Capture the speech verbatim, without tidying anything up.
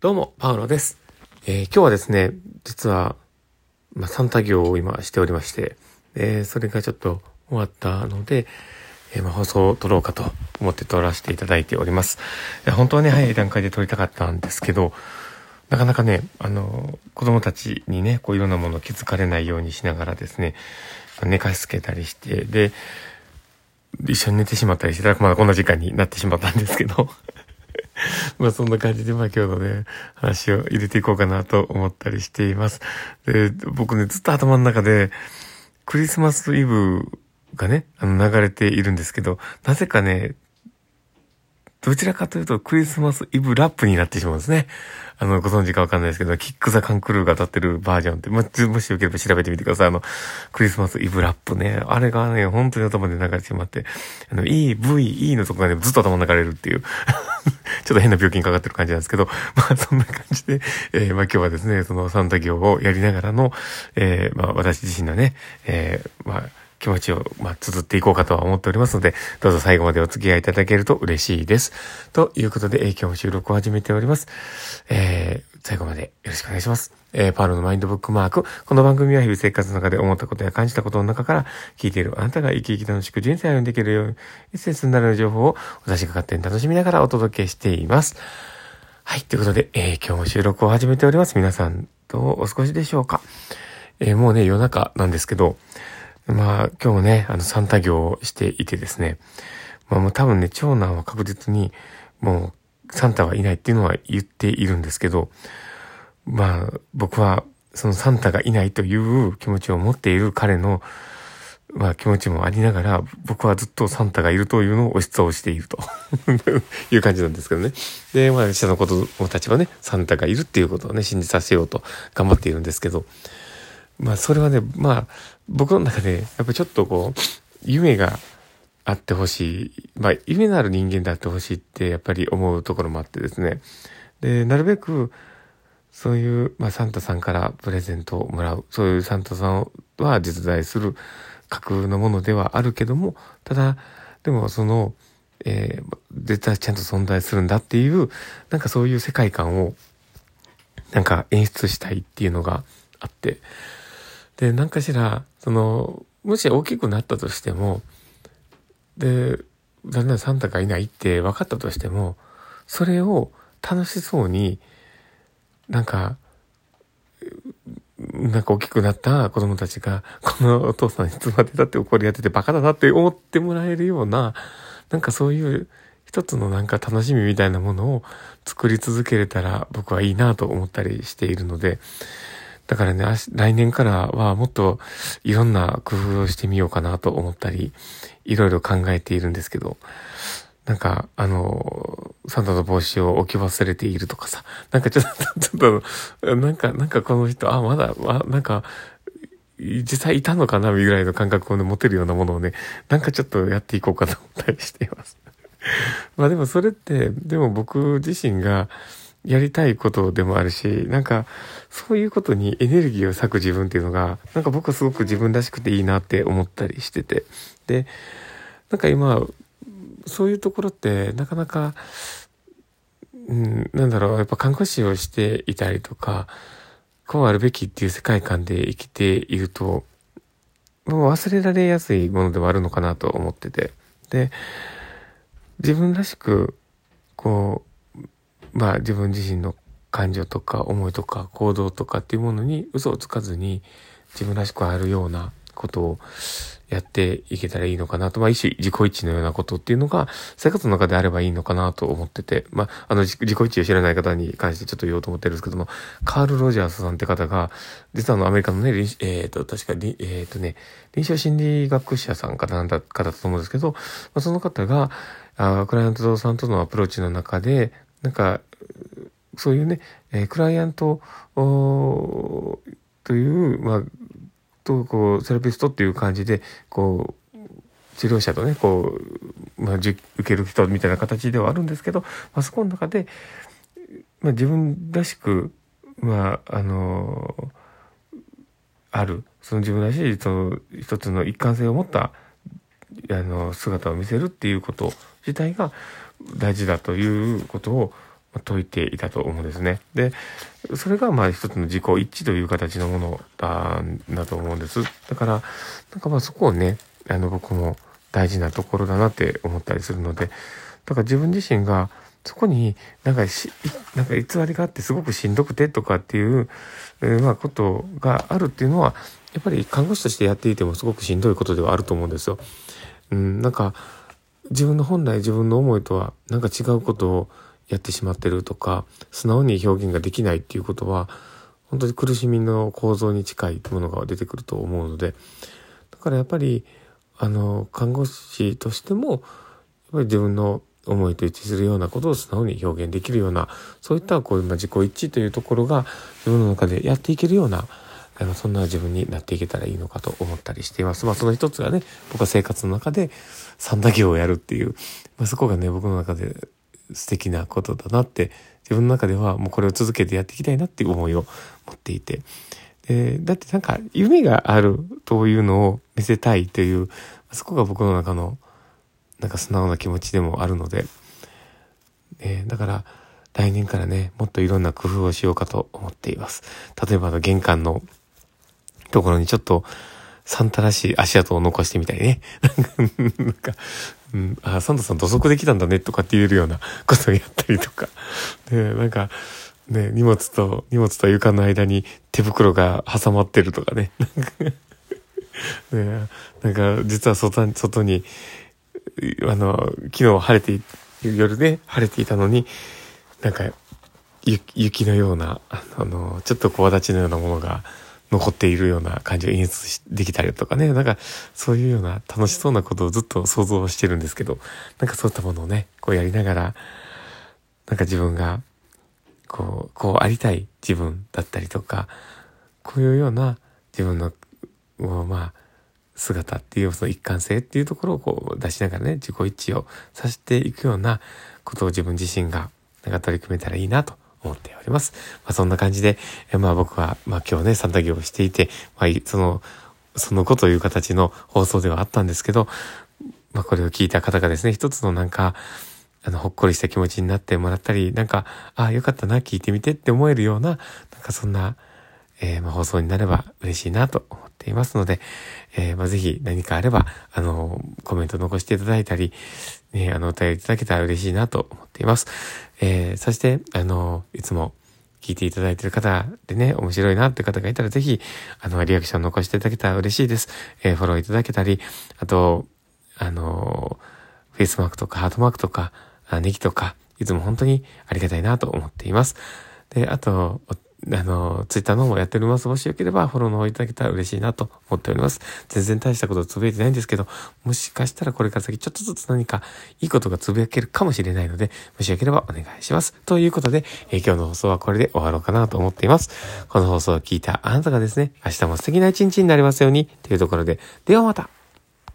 どうもパウロです。えー、今日はですね、実は、まあ、サンタ業を今しておりまして、えー、それがちょっと終わったので、えーまあ、放送を撮ろうかと思って撮らせていただいております。えー、本当はね、早い段階で撮りたかったんですけど、なかなかね、あの子供たちにね、こういろんなものを気づかれないようにしながらですね、寝かしつけたりして、で一緒に寝てしまったりしてたら、まだこんな時間になってしまったんですけどまあそんな感じで、まあ今日のね、話を入れていこうかなと思ったりしています。で、僕ね、ずっと頭の中でクリスマスイブがね、あの流れているんですけど、なぜかね、どちらかというとクリスマスイブラップになってしまうんですね。あの、ご存知かわかんないですけど、キック・ザ・カンクルーが歌ってるバージョンって、ま、もしよければ調べてみてください。あの、クリスマスイブラップね。あれがね、本当に頭で流れてしまって、あの、E、ブイ、E のとこがね、ずっと頭の中れるっていう。ちょっと変な病気にかかってる感じなんですけど、まあ、そんな感じで、えー、まあ、今日はですね、そのサンタ業をやりながらの、えー、まあ、私自身のね、えー、まあ、気持ちを、まあ、綴っていこうかとは思っておりますので、どうぞ最後までお付き合いいただけると嬉しいです。ということで、えー、今日も収録を始めております。えー、最後までよろしくお願いします。えー、パウロのマインドブックマーク。この番組は日々生活の中で思ったことや感じたことの中から、聞いているあなたが生き生き楽しく人生を歩んでいけるように、一節になる情報を私が勝手に楽しみながらお届けしています。はい、ということで、えー、今日も収録を始めております。皆さん、どうお過ごしでしょうか。えー、もうね、夜中なんですけど、まあ今日もね、あのサンタ業をしていてですね、まあもう多分ね、長男は確実にもうサンタはいないっていうのは言っているんですけど、まあ僕はそのサンタがいないという気持ちを持っている彼のまあ気持ちもありながら、僕はずっとサンタがいるというのを押し通しているという感じなんですけどね。で、まあ下の子供たちはね、サンタがいるっていうことをね、信じさせようと頑張っているんですけど、まあそれはね、まあ僕の中でやっぱちょっとこう夢があってほしい、まあ夢のある人間であってほしいってやっぱり思うところもあってですね。で、なるべくそういう、まあ、サンタさんからプレゼントをもらう、そういうサンタさんは実在する架空のものではあるけども、ただでもその、えー、絶対ちゃんと存在するんだっていう、なんかそういう世界観をなんか演出したいっていうのがあって、で、何かしら、その、もし大きくなったとしても、で、だんだんサンタがいないって分かったとしても、それを楽しそうに、なんか、なんか大きくなった子供たちが、このお父さんいつまでだって怒りやっててバカだなって思ってもらえるような、なんかそういう一つのなんか楽しみみたいなものを作り続けれたら僕はいいなと思ったりしているので、だからね、来年からはもっといろんな工夫をしてみようかなと思ったり、いろいろ考えているんですけど、なんか、あの、サンタの帽子を置き忘れているとかさ、なんかちょっと、ちょっと、なんか、なんかこの人、あ、まだ、あ、なんか、実際いたのかな、ぐらいの感覚をね、持てるようなものをね、なんかちょっとやっていこうかと思ったりしています。まあでもそれって、でも僕自身が、やりたいことでもあるし、なんかそういうことにエネルギーを割く自分っていうのが、なんか僕はすごく自分らしくていいなって思ったりしてて、で、なんか今そういうところってなかなか、うん、なんだろう、やっぱ看護師をしていたりとか、こうあるべきっていう世界観で生きていると、もう忘れられやすいものではあるのかなと思ってて、で、自分らしくこう、まあ自分自身の感情とか思いとか行動とかっていうものに嘘をつかずに自分らしくあるようなことをやっていけたらいいのかなと、まあ一種自己一致のようなことっていうのが生活の中であればいいのかなと思ってて、まああの自己一致を知らない方に関してちょっと言おうと思ってるんですけども、カール・ロジャースさんって方が、実はあのアメリカのね、えっと確かにえっとね臨床心理学者さんかなんだかだと思うんですけど、まあ、その方があクライアントさんとのアプローチの中で、なんかそういうね、えー、クライアントという、まあ、とこうセラピストっていう感じでこう治療者とねこう、まあ、受ける人みたいな形ではあるんですけど、まあ、そこの中で、まあ、自分らしく、まああのー、あるその自分らしいその一つの一貫性を持ったあの姿を見せるっていうこと自体が大事だということを説いていたと思うんですね。で、それがまあ一つの自己一致という形のものだだと思うんです。だからなんかまあそこをね、あの僕も大事なところだなって思ったりするので、だから自分自身がそこになんかしなんか偽りがあってすごくしんどくてとかっていう、えー、まあことがあるっていうのはやっぱり看護師としてやっていてもすごくしんどいことではあると思うんですよ。うん、なんか自分の本来自分の思いとはなんか違うことをやってしまってるとか、素直に表現ができないっていうことは本当に苦しみの構造に近いものが出てくると思うので、だからやっぱりあの看護師としてもやっぱり自分の思いと一致するようなことを素直に表現できるような、そういったこう今自己一致というところが自分の中でやっていけるような、そんな自分になっていけたらいいのかと思ったりしています。まあその一つがね、僕は生活の中で三打行をやるっていう、まあ、そこがね僕の中で素敵なことだなって、自分の中ではもうこれを続けてやっていきたいなっていう思いを持っていて、でだってなんか夢があるというのを見せたいという、そこが僕の中のなんか素直な気持ちでもあるので、えー、だから来年からねもっといろんな工夫をしようかと思っています。例えばの玄関のところにちょっとサンタらしい足跡を残してみたいね。なんか、うん、あ、サンタさん土足できたんだねとかって言えるようなことをやったりとか。で、なんか、ね、荷物と、荷物と床の間に手袋が挟まってるとかね。ね、なんか、実は外、外に、あの、昨日晴れて、夜ね、晴れていたのに、なんか、雪のような、あの、ちょっと小立ちのようなものが、残っているような感じを演出できたりとかね、なんかそういうような楽しそうなことをずっと想像してるんですけど、なんかそういったものをねこうやりながら、なんか自分がこうこうありたい自分だったりとか、こういうような自分のまあ姿っていうその一貫性っていうところをこう出しながらね、自己一致をさせていくようなことを自分自身がなんか取り組めたらいいなと思っております。まあ、そんな感じで、えまあ僕は、まあ今日ね、三打行をしていて、まあ、その、その後という形の放送ではあったんですけど、まあこれを聞いた方がですね、一つのなんか、あの、ほっこりした気持ちになってもらったり、なんか、ああ、よかったな、聞いてみてって思えるような、なんかそんな、えー、まあ放送になれば嬉しいなと思っていますので、えー、まあぜひ何かあれば、あの、コメント残していただいたり、ね、あの、お便りいただけたら嬉しいなと思っています。えー、そして、あの、いつも聞いていただいている方でね、面白いなって方がいたら、ぜひ、あの、リアクション残していただけたら嬉しいです。えー、フォローいただけたり、あと、あの、フェイスマークとかハートマークとか、ネギとか、いつも本当にありがたいなと思っています。で、あと、あの、ツイッターの方もやっております。もしよければフォローの方いただけたら嬉しいなと思っております。全然大したことつぶやいてないんですけど、もしかしたらこれから先ちょっとずつ何かいいことがつぶやけるかもしれないので、もしよければお願いします。ということで、えー、今日の放送はこれで終わろうかなと思っています。この放送を聞いたあなたがですね、明日も素敵な一日になりますようにというところで、ではまた。